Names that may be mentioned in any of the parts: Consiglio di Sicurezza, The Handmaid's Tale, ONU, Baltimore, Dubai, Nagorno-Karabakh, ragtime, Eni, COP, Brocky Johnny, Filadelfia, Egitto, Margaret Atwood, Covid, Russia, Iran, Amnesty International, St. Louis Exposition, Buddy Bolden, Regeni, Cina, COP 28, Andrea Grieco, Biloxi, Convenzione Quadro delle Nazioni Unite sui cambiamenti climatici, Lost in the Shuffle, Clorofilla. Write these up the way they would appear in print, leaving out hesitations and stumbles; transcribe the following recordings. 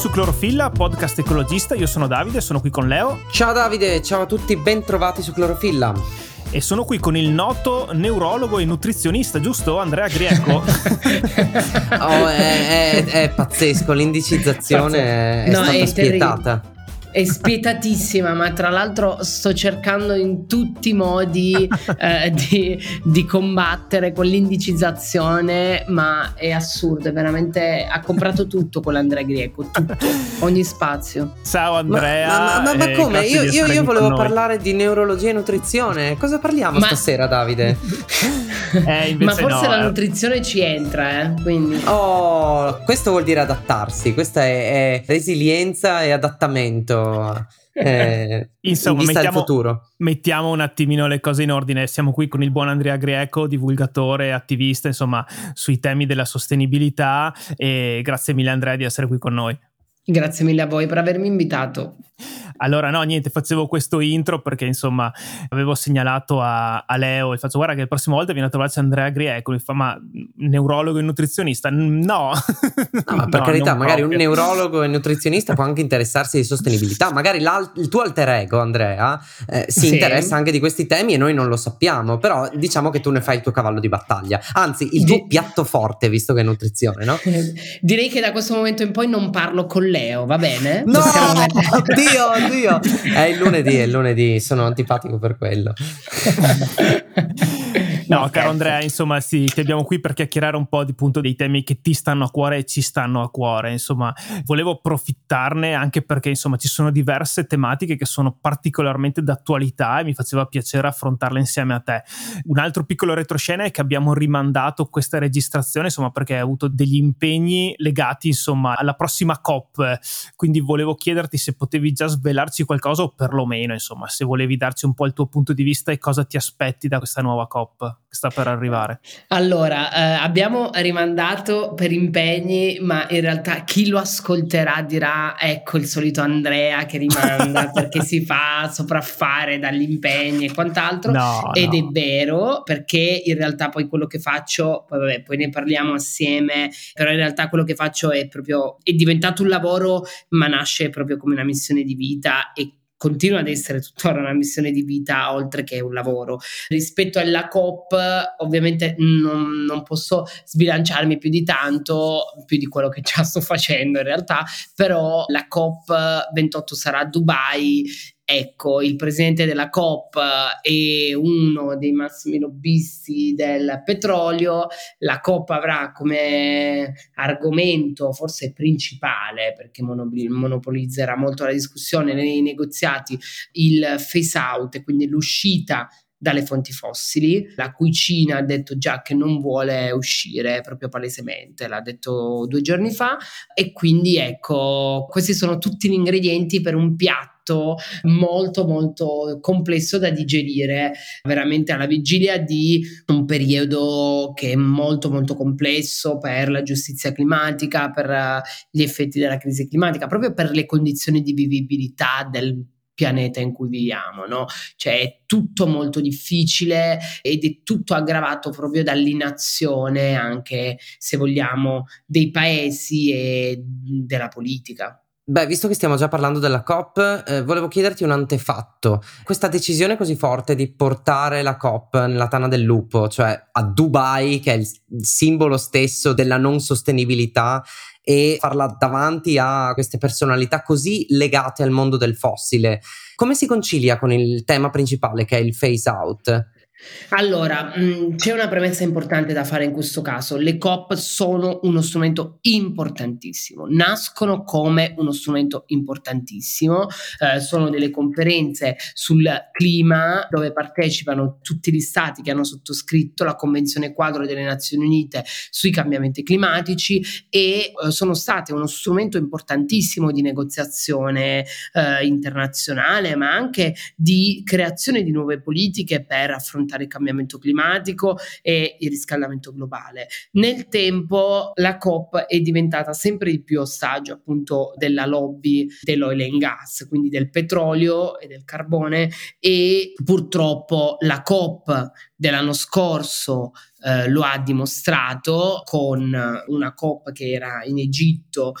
su Clorofilla, podcast ecologista. Io sono Davide, sono qui con Leo. Ciao Davide, ciao a tutti, bentrovati su Clorofilla. E sono qui con il noto neurologo e nutrizionista, giusto? Andrea Grieco. È pazzesco, l'indicizzazione è spietata. È spietatissima, ma tra l'altro sto cercando in tutti i modi di combattere con l'indicizzazione, ma è assurdo, è veramente, ha comprato tutto con l'Andrea Grieco, tutto, ogni spazio. Ciao Andrea. Ma come? Io volevo parlare di neurologia e nutrizione, cosa parliamo stasera Davide? Ma forse no, la nutrizione ci entra, quindi. Oh, questo vuol dire adattarsi, questa è resilienza e adattamento. Insomma, mettiamo un attimino le cose in ordine. Siamo qui con il buon Andrea Grieco, divulgatore, attivista, insomma, sui temi della sostenibilità, e grazie mille Andrea di essere qui con noi. Grazie mille a voi per avermi invitato. Allora facevo questo intro perché insomma avevo segnalato a Leo e faccio guarda che la prossima volta viene a trovarci Andrea Grieco, mi fa ma neurologo e nutrizionista? No, ma per carità, magari proprio. Un neurologo e nutrizionista può anche interessarsi di sostenibilità, magari il tuo alter ego Andrea si interessa anche di questi temi e noi non lo sappiamo, però diciamo che tu ne fai il tuo cavallo di battaglia, anzi il tuo piatto forte, visto che è nutrizione, no? Direi che da questo momento in poi non parlo con Leo, va bene? No, oddio, è il lunedì, sono antipatico per quello. No, caro Andrea, insomma sì, ti abbiamo qui per chiacchierare un po' di punto dei temi che ti stanno a cuore e ci stanno a cuore, insomma volevo approfittarne anche perché insomma ci sono diverse tematiche che sono particolarmente d'attualità e mi faceva piacere affrontarle insieme a te. Un altro piccolo retroscena è che abbiamo rimandato questa registrazione insomma perché hai avuto degli impegni legati insomma alla prossima COP, quindi volevo chiederti se potevi già svelarci qualcosa o perlomeno insomma se volevi darci un po' il tuo punto di vista e cosa ti aspetti da questa nuova COP che sta per arrivare. Allora abbiamo rimandato per impegni, ma in realtà chi lo ascolterà dirà ecco il solito Andrea che rimanda perché si fa sopraffare dagli impegni e quant'altro, ed è vero, perché in realtà poi quello che faccio poi ne parliamo assieme, però in realtà quello che faccio è diventato un lavoro, ma nasce proprio come una missione di vita e continua ad essere tuttora una missione di vita oltre che un lavoro. Rispetto alla COP ovviamente non posso sbilanciarmi più di tanto, più di quello che già sto facendo in realtà, però la COP 28 sarà a Dubai. Ecco, il presidente della COP è uno dei massimi lobbisti del petrolio. La COP avrà come argomento forse principale, perché monopolizzerà molto la discussione nei negoziati, il phase out, quindi l'uscita dalle fonti fossili, la cui Cina ha detto già che non vuole uscire proprio palesemente, l'ha detto 2 giorni fa, e quindi ecco, questi sono tutti gli ingredienti per un piatto molto molto complesso da digerire veramente alla vigilia di un periodo che è molto molto complesso per la giustizia climatica, per gli effetti della crisi climatica, proprio per le condizioni di vivibilità del pianeta in cui viviamo, no? Cioè è tutto molto difficile ed è tutto aggravato proprio dall'inazione anche, se vogliamo, dei paesi e della politica. Beh, visto che stiamo già parlando della COP, volevo chiederti un antefatto. Questa decisione così forte di portare la COP nella tana del lupo, cioè a Dubai, che è il simbolo stesso della non sostenibilità, e farla davanti a queste personalità così legate al mondo del fossile, come si concilia con il tema principale che è il phase out? Allora, c'è una premessa importante da fare in questo caso. Le COP sono uno strumento importantissimo, nascono come uno strumento importantissimo, sono delle conferenze sul clima dove partecipano tutti gli stati che hanno sottoscritto la Convenzione Quadro delle Nazioni Unite sui cambiamenti climatici e sono state uno strumento importantissimo di negoziazione internazionale, ma anche di creazione di nuove politiche per affrontare il cambiamento climatico e il riscaldamento globale. Nel tempo la COP è diventata sempre di più ostaggio appunto della lobby dell'oil and gas, quindi del petrolio e del carbone, e purtroppo la COP dell'anno scorso lo ha dimostrato con una COP che era in Egitto,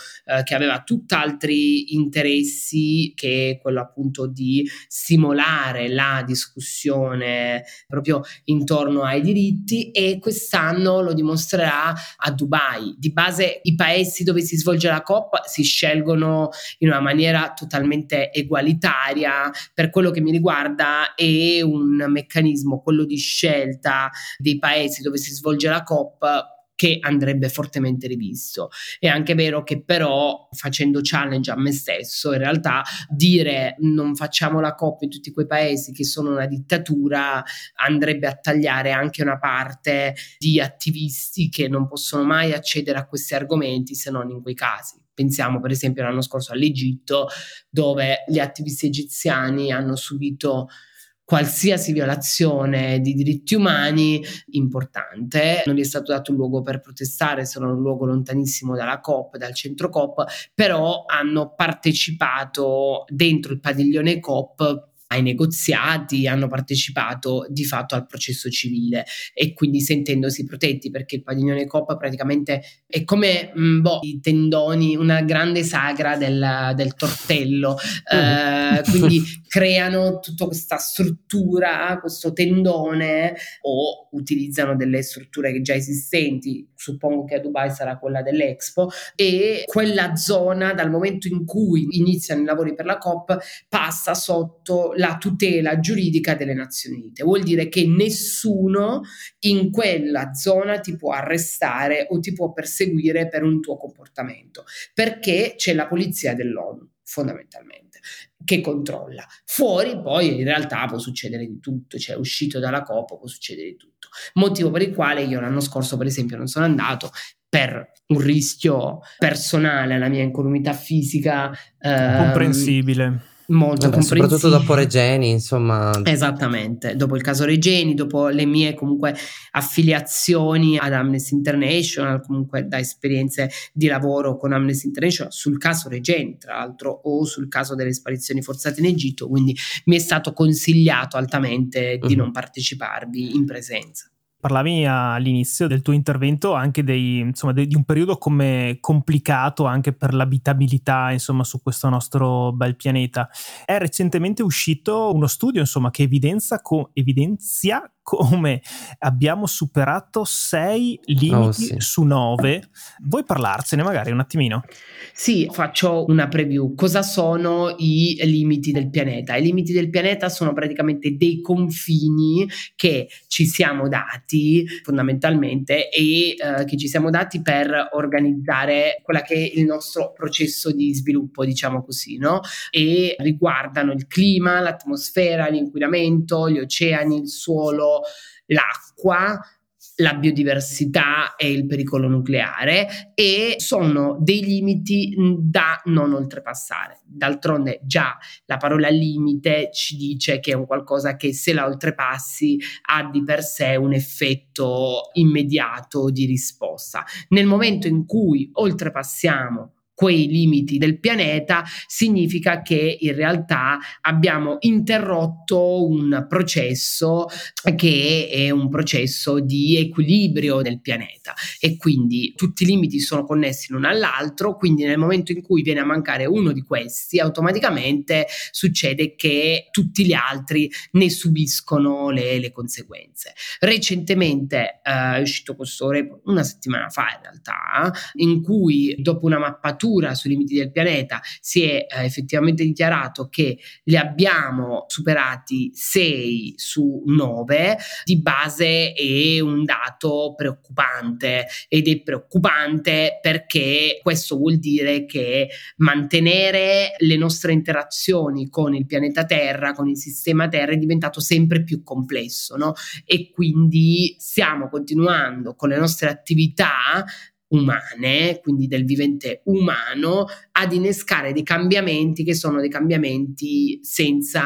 che aveva tutt'altri interessi, che quello appunto di stimolare la discussione proprio intorno ai diritti, e quest'anno lo dimostrerà a Dubai. Di base i paesi dove si svolge la COP si scelgono in una maniera totalmente egualitaria. Per quello che mi riguarda è un meccanismo, quello di scelta dei paesi dove si svolge la COP, che andrebbe fortemente rivisto. È anche vero che però, facendo challenge a me stesso, in realtà dire non facciamo la COP in tutti quei paesi che sono una dittatura andrebbe a tagliare anche una parte di attivisti che non possono mai accedere a questi argomenti se non in quei casi. Pensiamo per esempio l'anno scorso all'Egitto, dove gli attivisti egiziani hanno subito qualsiasi violazione di diritti umani importante. Non gli è stato dato un luogo per protestare, sono in un luogo lontanissimo dalla COP, dal centro COP, però hanno partecipato dentro il padiglione COP ai negoziati, hanno partecipato di fatto al processo civile e quindi sentendosi protetti, perché il padiglione COP praticamente è come i tendoni, una grande sagra del tortello, quindi creano tutta questa struttura, questo tendone, o utilizzano delle strutture che già esistenti, suppongo che a Dubai sarà quella dell'Expo, e quella zona dal momento in cui iniziano i lavori per la COP passa sotto la tutela giuridica delle Nazioni Unite. Vuol dire che nessuno in quella zona ti può arrestare o ti può perseguire per un tuo comportamento, perché c'è la polizia dell'ONU fondamentalmente che controlla. Fuori poi in realtà può succedere di tutto, cioè uscito dalla COP può succedere di tutto, motivo per il quale io l'anno scorso per esempio non sono andato per un rischio personale alla mia incolumità fisica. Comprensibile. Molto comprensibile. Soprattutto dopo Regeni, insomma. Esattamente, dopo il caso Regeni, dopo le mie comunque affiliazioni ad Amnesty International, comunque da esperienze di lavoro con Amnesty International sul caso Regeni, tra l'altro, o sul caso delle sparizioni forzate in Egitto, quindi mi è stato consigliato altamente di non parteciparvi in presenza. Parlavi all'inizio del tuo intervento anche di un periodo come complicato anche per l'abitabilità, insomma, su questo nostro bel pianeta. È recentemente uscito uno studio, insomma, che evidenzia come abbiamo superato 6 limiti su 9. Vuoi parlarcene magari un attimino? Sì, faccio una preview. Cosa sono i limiti del pianeta? I limiti del pianeta sono praticamente dei confini che ci siamo dati fondamentalmente e che ci siamo dati per organizzare quella che è il nostro processo di sviluppo, diciamo così, no? E riguardano il clima, l'atmosfera, l'inquinamento, gli oceani, il suolo, l'acqua, la biodiversità e il pericolo nucleare, e sono dei limiti da non oltrepassare. D'altronde già la parola limite ci dice che è un qualcosa che se la oltrepassi ha di per sé un effetto immediato di risposta. Nel momento in cui oltrepassiamo quei limiti del pianeta, significa che in realtà abbiamo interrotto un processo che è un processo di equilibrio del pianeta, e quindi tutti i limiti sono connessi l'uno all'altro, quindi nel momento in cui viene a mancare uno di questi, automaticamente succede che tutti gli altri ne subiscono le conseguenze. Recentemente è uscito questo report, una settimana fa in realtà, in cui dopo una mappatura sui limiti del pianeta si è effettivamente dichiarato che li abbiamo superati 6 su 9, di base è un dato preoccupante, ed è preoccupante perché questo vuol dire che mantenere le nostre interazioni con il pianeta Terra, con il sistema Terra, è diventato sempre più complesso, no? E quindi stiamo continuando con le nostre attività umane, quindi del vivente umano, ad innescare dei cambiamenti che sono dei cambiamenti senza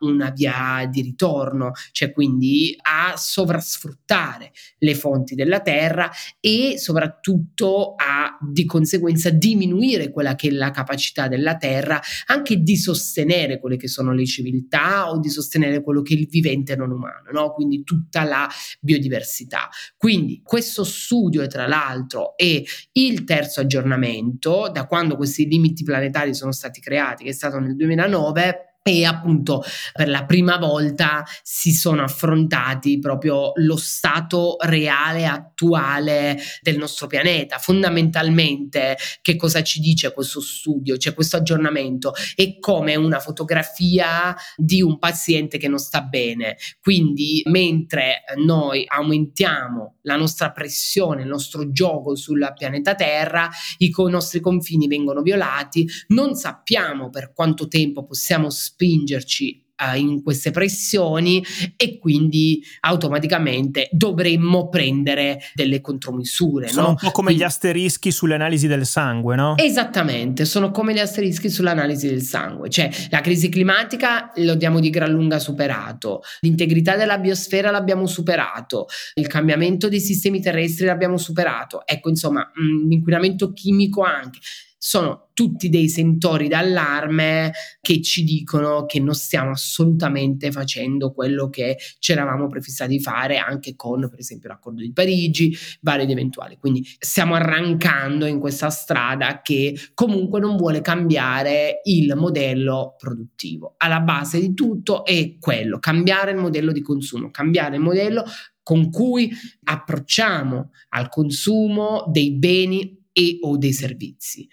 una via di ritorno, cioè quindi a sovrasfruttare le fonti della terra e soprattutto a di conseguenza diminuire quella che è la capacità della terra anche di sostenere quelle che sono le civiltà o di sostenere quello che è il vivente non umano, no? Quindi tutta la biodiversità. Quindi questo studio, tra l'altro, è il terzo aggiornamento da quando questi limiti planetari sono stati creati, che è stato nel 2009, e appunto per la prima volta si sono affrontati proprio lo stato reale attuale del nostro pianeta. Fondamentalmente che cosa ci dice questo studio, cioè questo aggiornamento? È come una fotografia di un paziente che non sta bene, quindi mentre noi aumentiamo la nostra pressione, il nostro gioco sul pianeta Terra, i nostri confini vengono violati, non sappiamo per quanto tempo possiamo spingerci in queste pressioni e quindi automaticamente dovremmo prendere delle contromisure. Sono, no? Un po' come gli asterischi sulle analisi del sangue, no? Esattamente, sono come gli asterischi sull'analisi del sangue, cioè la crisi climatica lo abbiamo di gran lunga superato, l'integrità della biosfera l'abbiamo superato, il cambiamento dei sistemi terrestri l'abbiamo superato, ecco insomma l'inquinamento chimico anche. Sono tutti dei sentori d'allarme che ci dicono che non stiamo assolutamente facendo quello che ci eravamo prefissati di fare, anche con per esempio l'accordo di Parigi, vari ed eventuali. Quindi stiamo arrancando in questa strada che comunque non vuole cambiare il modello produttivo. Alla base di tutto è quello, cambiare il modello di consumo, cambiare il modello con cui approcciamo al consumo dei beni e o dei servizi.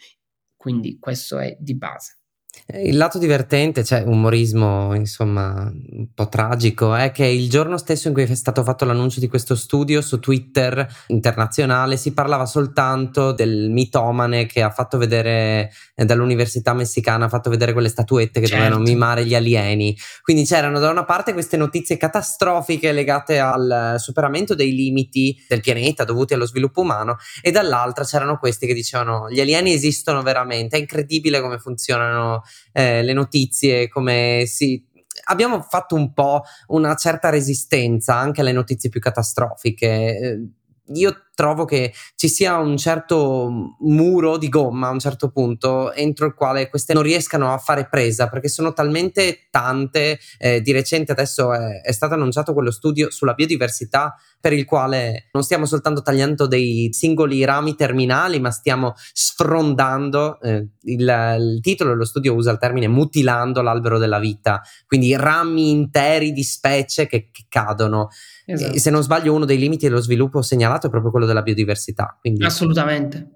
Quindi questo è di base. Il lato divertente, c'è umorismo insomma un po' tragico, è che il giorno stesso in cui è stato fatto l'annuncio di questo studio su Twitter internazionale si parlava soltanto del mitomane che ha fatto vedere dall'università messicana, ha fatto vedere quelle statuette che dovevano mimare gli alieni. Quindi c'erano da una parte queste notizie catastrofiche legate al superamento dei limiti del pianeta dovuti allo sviluppo umano e dall'altra c'erano questi che dicevano gli alieni esistono veramente, è incredibile come funzionano le notizie, come si... Abbiamo fatto un po' una certa resistenza anche alle notizie più catastrofiche. Io trovo che ci sia un certo muro di gomma a un certo punto entro il quale queste non riescano a fare presa, perché sono talmente tante. Di recente adesso è stato annunciato quello studio sulla biodiversità per il quale non stiamo soltanto tagliando dei singoli rami terminali, ma stiamo sfrondando, il titolo dello studio usa il termine mutilando l'albero della vita, quindi rami interi di specie che cadono. Esatto. Se non sbaglio uno dei limiti dello sviluppo segnalato è proprio quello della biodiversità, quindi... assolutamente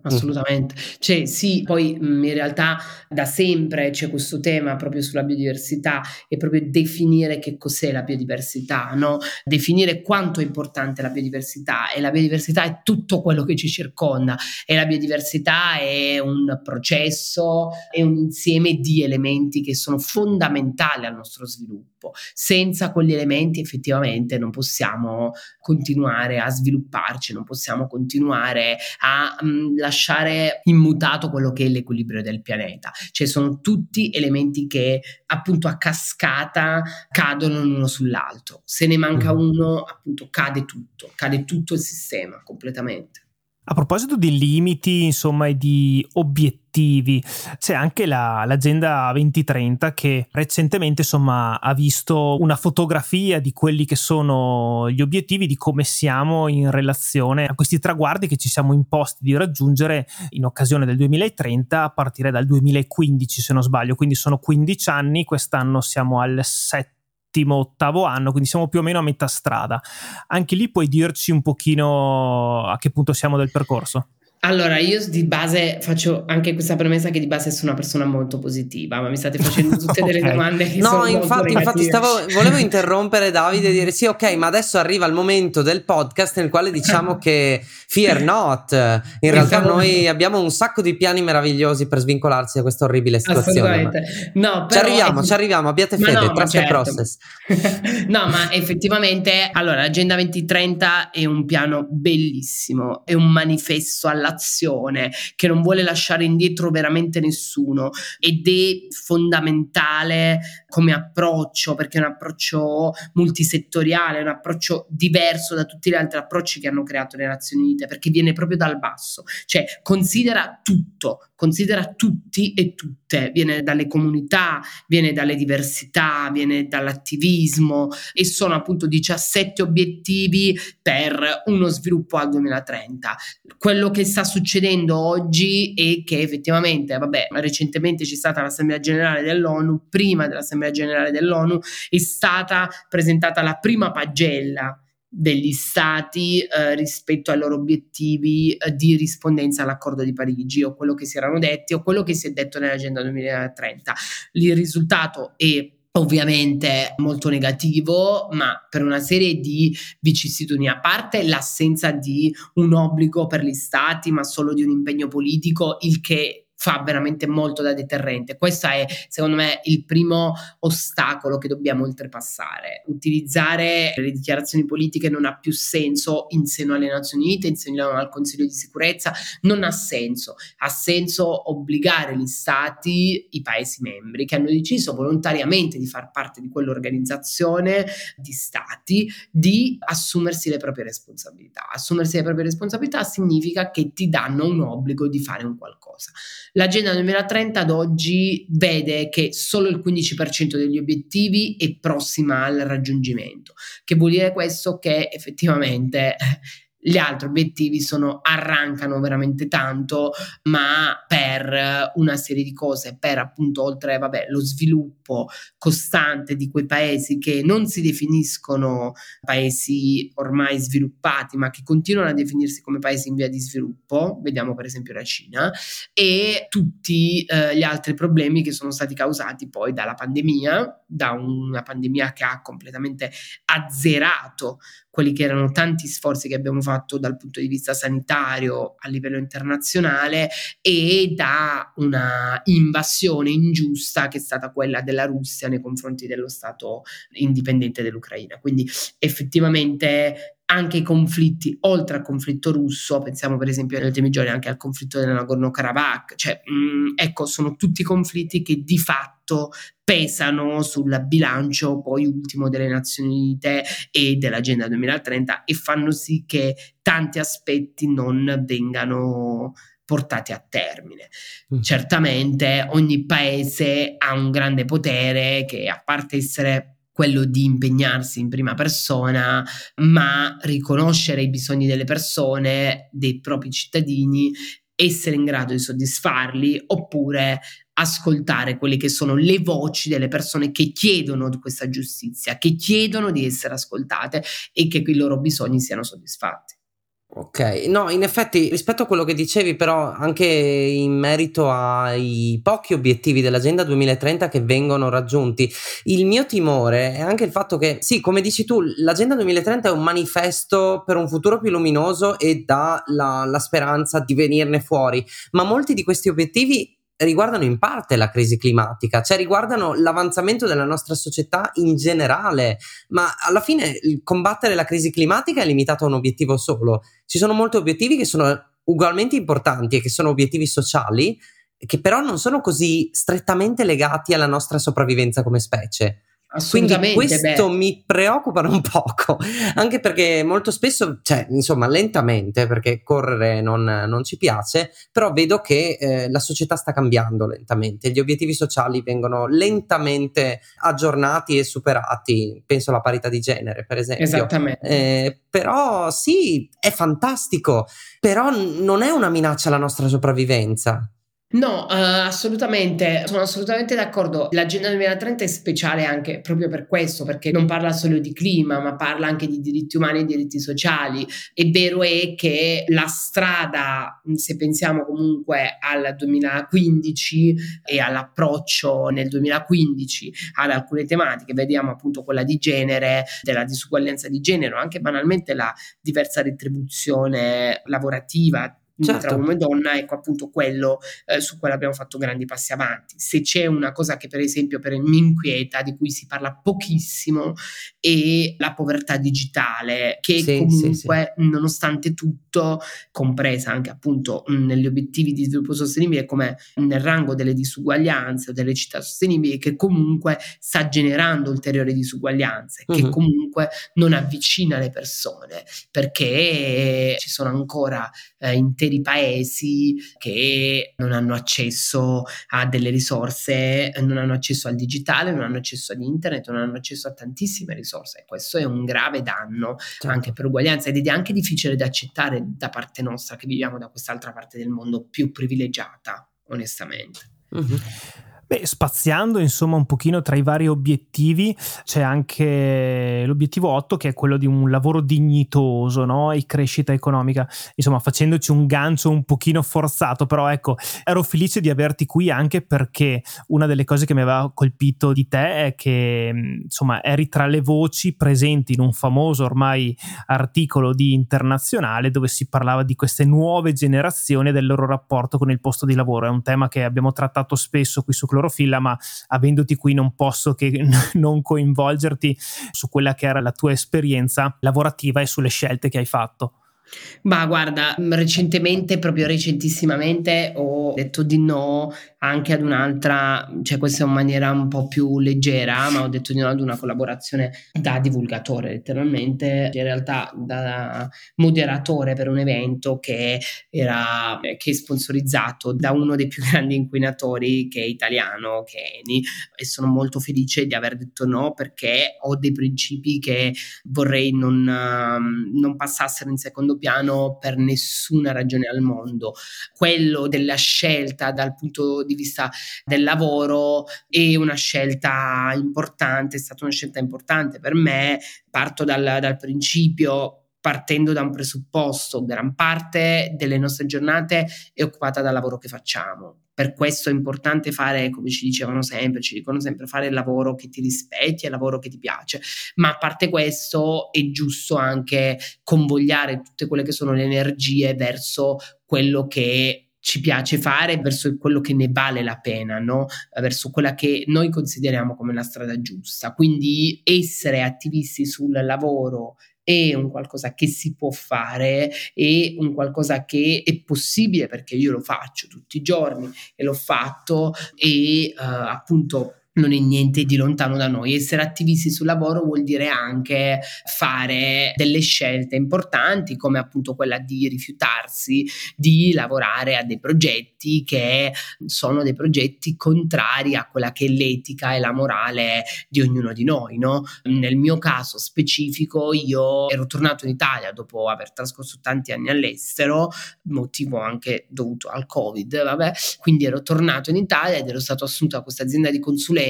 cioè sì, poi in realtà da sempre c'è questo tema proprio sulla biodiversità e proprio definire che cos'è la biodiversità, no? Definire quanto è importante la biodiversità, e la biodiversità è tutto quello che ci circonda e la biodiversità è un processo, è un insieme di elementi che sono fondamentali al nostro sviluppo. Senza quegli elementi effettivamente non possiamo continuare a svilupparci, non possiamo continuare a lasciare immutato quello che è l'equilibrio del pianeta, cioè sono tutti elementi che appunto a cascata cadono l'uno sull'altro, se ne manca uno appunto cade tutto il sistema completamente. A proposito di limiti, insomma, e di obiettivi, c'è anche l'agenda 2030 che recentemente, insomma, ha visto una fotografia di quelli che sono gli obiettivi, di come siamo in relazione a questi traguardi che ci siamo imposti di raggiungere in occasione del 2030 a partire dal 2015, se non sbaglio. Quindi sono 15 anni, quest'anno siamo al 7.º, 8.º anno, quindi siamo più o meno a metà strada. Anche lì puoi dirci un pochino a che punto siamo del percorso? Allora, io di base faccio anche questa premessa che di base sono una persona molto positiva, ma mi state facendo tutte delle domande che sono infatti volevo interrompere Davide e dire sì, ok, ma adesso arriva il momento del podcast nel quale diciamo che fear not, in realtà noi abbiamo un sacco di piani meravigliosi per svincolarsi da questa orribile situazione. No, però ci arriviamo, abbiate fede, trust the process. No, ma effettivamente allora l'agenda 2030 è un piano bellissimo, è un manifesto alla popolazione, che non vuole lasciare indietro veramente nessuno, ed è fondamentale come approccio, perché è un approccio multisettoriale, un approccio diverso da tutti gli altri approcci che hanno creato le Nazioni Unite, perché viene proprio dal basso, cioè considera tutto, considera tutti e tutte, viene dalle comunità, viene dalle diversità, viene dall'attivismo, e sono appunto 17 obiettivi per uno sviluppo al 2030. Quello che sta succedendo oggi è che effettivamente, vabbè, recentemente c'è stata l'Assemblea Generale dell'ONU, prima dell'Assemblea Generale dell'ONU è stata presentata la prima pagella degli stati rispetto ai loro obiettivi di rispondenza all'accordo di Parigi, o quello che si erano detti o quello che si è detto nell'agenda 2030. Il risultato è ovviamente molto negativo, ma per una serie di vicissitudini, a parte l'assenza di un obbligo per gli stati, ma solo di un impegno politico, il che fa veramente molto da deterrente. Questo è, secondo me, il primo ostacolo che dobbiamo oltrepassare. Utilizzare le dichiarazioni politiche non ha più senso in seno alle Nazioni Unite, in seno al Consiglio di Sicurezza, non ha senso. Ha senso obbligare gli stati, i paesi membri, che hanno deciso volontariamente di far parte di quell'organizzazione di stati, di assumersi le proprie responsabilità. Assumersi le proprie responsabilità significa che ti danno un obbligo di fare un qualcosa. L'agenda 2030 ad oggi vede che solo il 15% degli obiettivi è prossima al raggiungimento, che vuol dire questo che effettivamente gli altri obiettivi arrancano veramente tanto, ma per una serie di cose, per appunto oltre lo sviluppo costante di quei paesi che non si definiscono paesi ormai sviluppati, ma che continuano a definirsi come paesi in via di sviluppo, vediamo per esempio la Cina, e tutti gli altri problemi che sono stati causati poi dalla pandemia, da una pandemia che ha completamente azzerato quelli che erano tanti sforzi che abbiamo fatto dal punto di vista sanitario a livello internazionale, e da una invasione ingiusta che è stata quella della Russia nei confronti dello Stato indipendente dell'Ucraina. Quindi effettivamente anche i conflitti, oltre al conflitto russo, pensiamo per esempio negli ultimi giorni anche al conflitto del Nagorno-Karabakh, cioè ecco, sono tutti conflitti che di fatto pesano sul bilancio poi ultimo delle Nazioni Unite e dell'Agenda 2030, e fanno sì che tanti aspetti non vengano portati a termine. Certamente ogni paese ha un grande potere che, a parte essere quello di impegnarsi in prima persona, ma riconoscere i bisogni delle persone, dei propri cittadini, essere in grado di soddisfarli, oppure ascoltare quelle che sono le voci delle persone che chiedono questa giustizia, che chiedono di essere ascoltate e che i loro bisogni siano soddisfatti. Ok, no, in effetti rispetto a quello che dicevi, però anche in merito ai pochi obiettivi dell'Agenda 2030 che vengono raggiunti, il mio timore è anche il fatto che, sì, come dici tu, l'Agenda 2030 è un manifesto per un futuro più luminoso e dà la speranza di venirne fuori, ma molti di questi obiettivi riguardano in parte la crisi climatica, cioè riguardano l'avanzamento della nostra società in generale, ma alla fine combattere la crisi climatica è limitato a un obiettivo solo. Ci sono molti obiettivi che sono ugualmente importanti e che sono obiettivi sociali, che però non sono così strettamente legati alla nostra sopravvivenza come specie. Quindi questo mi preoccupa un poco, anche perché molto spesso, cioè insomma lentamente, perché correre non ci piace, però vedo che la società sta cambiando lentamente, gli obiettivi sociali vengono lentamente aggiornati e superati, penso alla parità di genere per esempio. Esattamente. Però sì, è fantastico, però non è una minaccia alla nostra sopravvivenza. No, assolutamente, sono assolutamente d'accordo. L'Agenda 2030 è speciale anche proprio per questo, perché non parla solo di clima, ma parla anche di diritti umani e diritti sociali. È vero è che la strada, se pensiamo comunque al 2015 e all'approccio nel 2015 ad alcune tematiche, vediamo appunto quella di genere, della disuguaglianza di genere, anche banalmente la diversa retribuzione lavorativa, tra uomo e donna, ecco appunto quello su cui abbiamo fatto grandi passi avanti. Se c'è una cosa che per esempio mi inquieta, di cui si parla pochissimo, è la povertà digitale, che comunque nonostante tutto, compresa anche appunto negli obiettivi di sviluppo sostenibile come nel rango delle disuguaglianze o delle città sostenibili, che comunque sta generando ulteriori disuguaglianze, che comunque non avvicina le persone, perché ci sono ancora interi paesi che non hanno accesso a delle risorse, non hanno accesso al digitale, non hanno accesso ad internet, non hanno accesso a tantissime risorse, e questo è un grave danno anche per uguaglianza, ed è anche difficile da accettare da parte nostra, che viviamo da quest'altra parte del mondo più privilegiata, onestamente. Beh, spaziando insomma un pochino tra i vari obiettivi, c'è anche l'obiettivo 8, che è quello di un lavoro dignitoso, no? E crescita economica, insomma facendoci un gancio un pochino forzato, però ecco, ero felice di averti qui, anche perché una delle cose che mi aveva colpito di te è che insomma eri tra le voci presenti in un famoso ormai articolo di Internazionale, dove si parlava di queste nuove generazioni e del loro rapporto con il posto di lavoro. È un tema che abbiamo trattato spesso qui su Clorofilla, ma avendoti qui non posso che non coinvolgerti su quella che era la tua esperienza lavorativa e sulle scelte che hai fatto. Ma guarda, recentissimamente ho detto di no anche ad un'altra, cioè questa è in maniera un po' più leggera, ma ho detto di no ad una collaborazione da divulgatore, letteralmente, in realtà da moderatore per un evento che è sponsorizzato da uno dei più grandi inquinatori, che è italiano, che è Eni, e sono molto felice di aver detto no, perché ho dei principi che vorrei non passassero in secondo piano per nessuna ragione al mondo. Quello della scelta dal punto di vista del lavoro è una scelta importante, è stata una scelta importante per me. Parto dal principio, partendo da un presupposto: gran parte delle nostre giornate è occupata dal lavoro che facciamo. Per questo è importante fare, come ci dicono sempre, fare il lavoro che ti rispetti, il lavoro che ti piace. Ma a parte questo, è giusto anche convogliare tutte quelle che sono le energie verso quello che ci piace fare, verso quello che ne vale la pena, no? Verso quella che noi consideriamo come la strada giusta. Quindi essere attivisti sul lavoro è un qualcosa che si può fare, è un qualcosa che è possibile, perché io lo faccio tutti i giorni e l'ho fatto, e appunto non è niente di lontano da noi. Essere attivisti sul lavoro vuol dire anche fare delle scelte importanti, come appunto quella di rifiutarsi di lavorare a dei progetti che sono dei progetti contrari a quella che è l'etica e la morale di ognuno di noi, no? Nel mio caso specifico, io ero tornato in Italia dopo aver trascorso tanti anni all'estero, motivo anche dovuto al Covid, quindi ero tornato in Italia ed ero stato assunto da questa azienda di consulenza,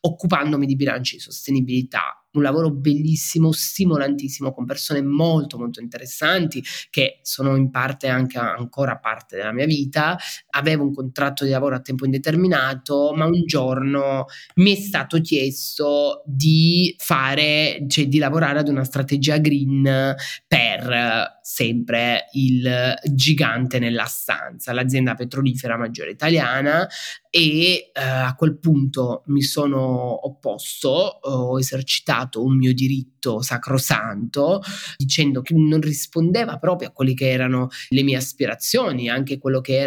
occupandomi di bilanci di sostenibilità. Un lavoro bellissimo, stimolantissimo, con persone molto molto interessanti che sono in parte anche ancora parte della mia vita. Avevo un contratto di lavoro a tempo indeterminato, ma un giorno mi è stato chiesto di lavorare ad una strategia green per sempre il gigante nella stanza, l'azienda petrolifera maggiore italiana, e a quel punto mi sono opposto, ho esercitato un mio diritto sacrosanto, dicendo che non rispondeva proprio a quelle che erano le mie aspirazioni, anche quello che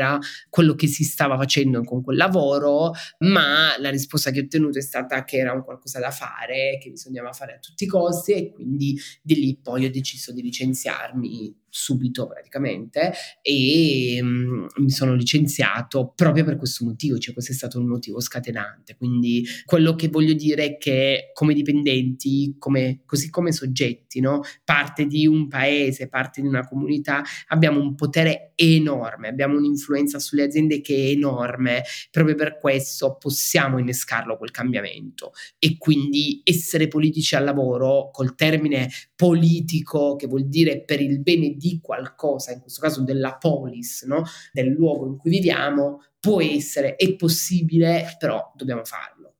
si stava facendo con quel lavoro. Ma la risposta che ho ottenuto è stata che era un qualcosa da fare, che bisognava fare a tutti i costi, e quindi di lì poi ho deciso di licenziarmi subito praticamente, e mi sono licenziato proprio per questo motivo, cioè questo è stato un motivo scatenante. Quindi quello che voglio dire è che come dipendenti, così come soggetti, no? Parte di un paese, parte di una comunità, abbiamo un potere enorme, abbiamo un'influenza sulle aziende che è enorme, proprio per questo possiamo innescarlo quel cambiamento. E quindi essere politici al lavoro, col termine politico, che vuol dire per il bene di qualcosa, in questo caso della polis, no? Del luogo in cui viviamo, può essere, è possibile, però dobbiamo farlo.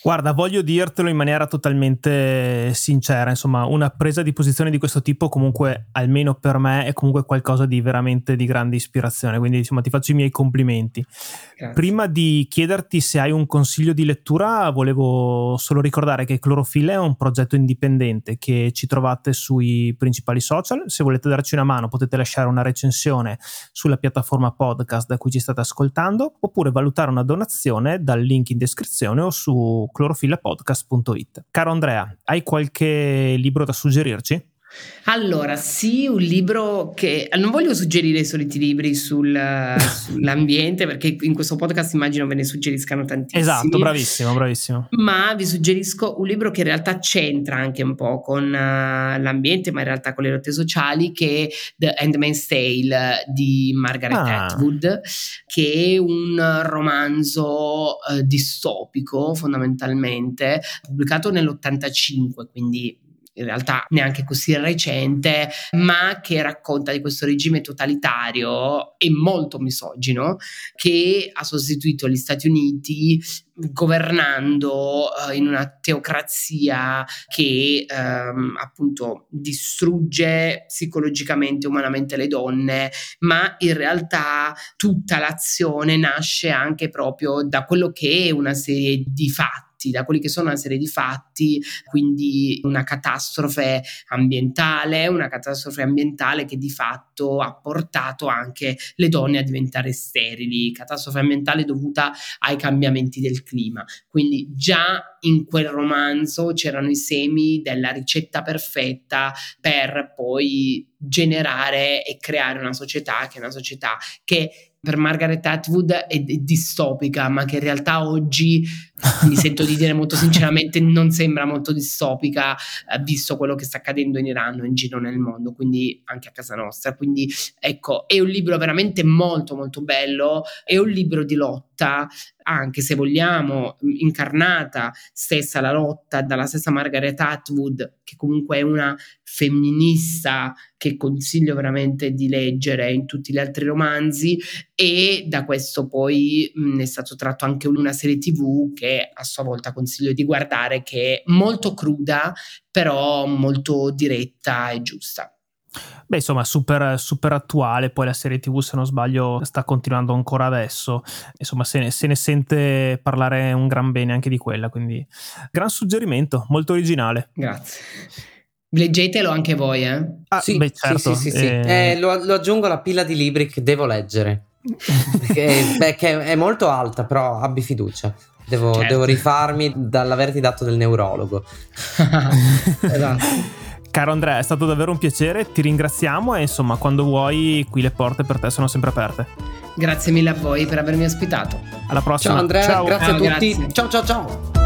Guarda, voglio dirtelo in maniera totalmente sincera, insomma, una presa di posizione di questo tipo comunque, almeno per me, è comunque qualcosa di veramente di grande ispirazione, quindi insomma ti faccio i miei complimenti. Grazie. Prima di chiederti se hai un consiglio di lettura, volevo solo ricordare che Clorofilla è un progetto indipendente che ci trovate sui principali social. Se volete darci una mano potete lasciare una recensione sulla piattaforma podcast da cui ci state ascoltando, oppure valutare una donazione dal link in descrizione o su clorofillapodcast.it. Caro Andrea, hai qualche libro da suggerirci? Allora, sì, un libro che non voglio suggerire i soliti libri sull'ambiente, perché in questo podcast immagino ve ne suggeriscano tantissimi. Esatto, bravissimo. Ma vi suggerisco un libro che in realtà c'entra anche un po' con l'ambiente, ma in realtà con le lotte sociali, che è The Handmaid's Tale di Margaret Atwood, che è un romanzo distopico fondamentalmente, pubblicato nell'85, quindi in realtà neanche così recente, ma che racconta di questo regime totalitario e molto misogino che ha sostituito gli Stati Uniti, governando in una teocrazia che appunto distrugge psicologicamente, umanamente le donne, ma in realtà tutta l'azione nasce anche proprio da quello che è una serie di fatti, da quelli che sono una serie di fatti, quindi una catastrofe ambientale che di fatto ha portato anche le donne a diventare sterili, catastrofe ambientale dovuta ai cambiamenti del clima. Quindi già in quel romanzo c'erano i semi della ricetta perfetta per poi generare e creare una società che è una società che per Margaret Atwood è distopica, ma che in realtà oggi, mi sento di dire molto sinceramente, non sembra molto distopica, visto quello che sta accadendo in Iran o in giro nel mondo, quindi anche a casa nostra. Quindi ecco, è un libro veramente molto molto bello, è un libro di lotta, anche se vogliamo incarnata stessa la lotta dalla stessa Margaret Atwood, che comunque è una femminista che consiglio veramente di leggere in tutti gli altri romanzi, e da questo poi è stato tratto anche una serie TV che a sua volta consiglio di guardare, che è molto cruda però molto diretta e giusta. Beh, insomma, super, super attuale. Poi la serie TV, se non sbaglio, sta continuando ancora adesso. Insomma, se ne sente parlare un gran bene anche di quella, quindi gran suggerimento, molto originale. Grazie. Leggetelo anche voi, eh? Ah, sì, beh, certo. Sì. Lo aggiungo alla pila di libri che devo leggere, che è molto alta, però abbi fiducia. Devo rifarmi dall'averti dato del neurologo. Esatto. Caro Andrea, è stato davvero un piacere, ti ringraziamo e insomma quando vuoi qui le porte per te sono sempre aperte. Grazie mille a voi per avermi ospitato. Alla prossima. Ciao Andrea, ciao. Grazie a tutti. Grazie. Ciao.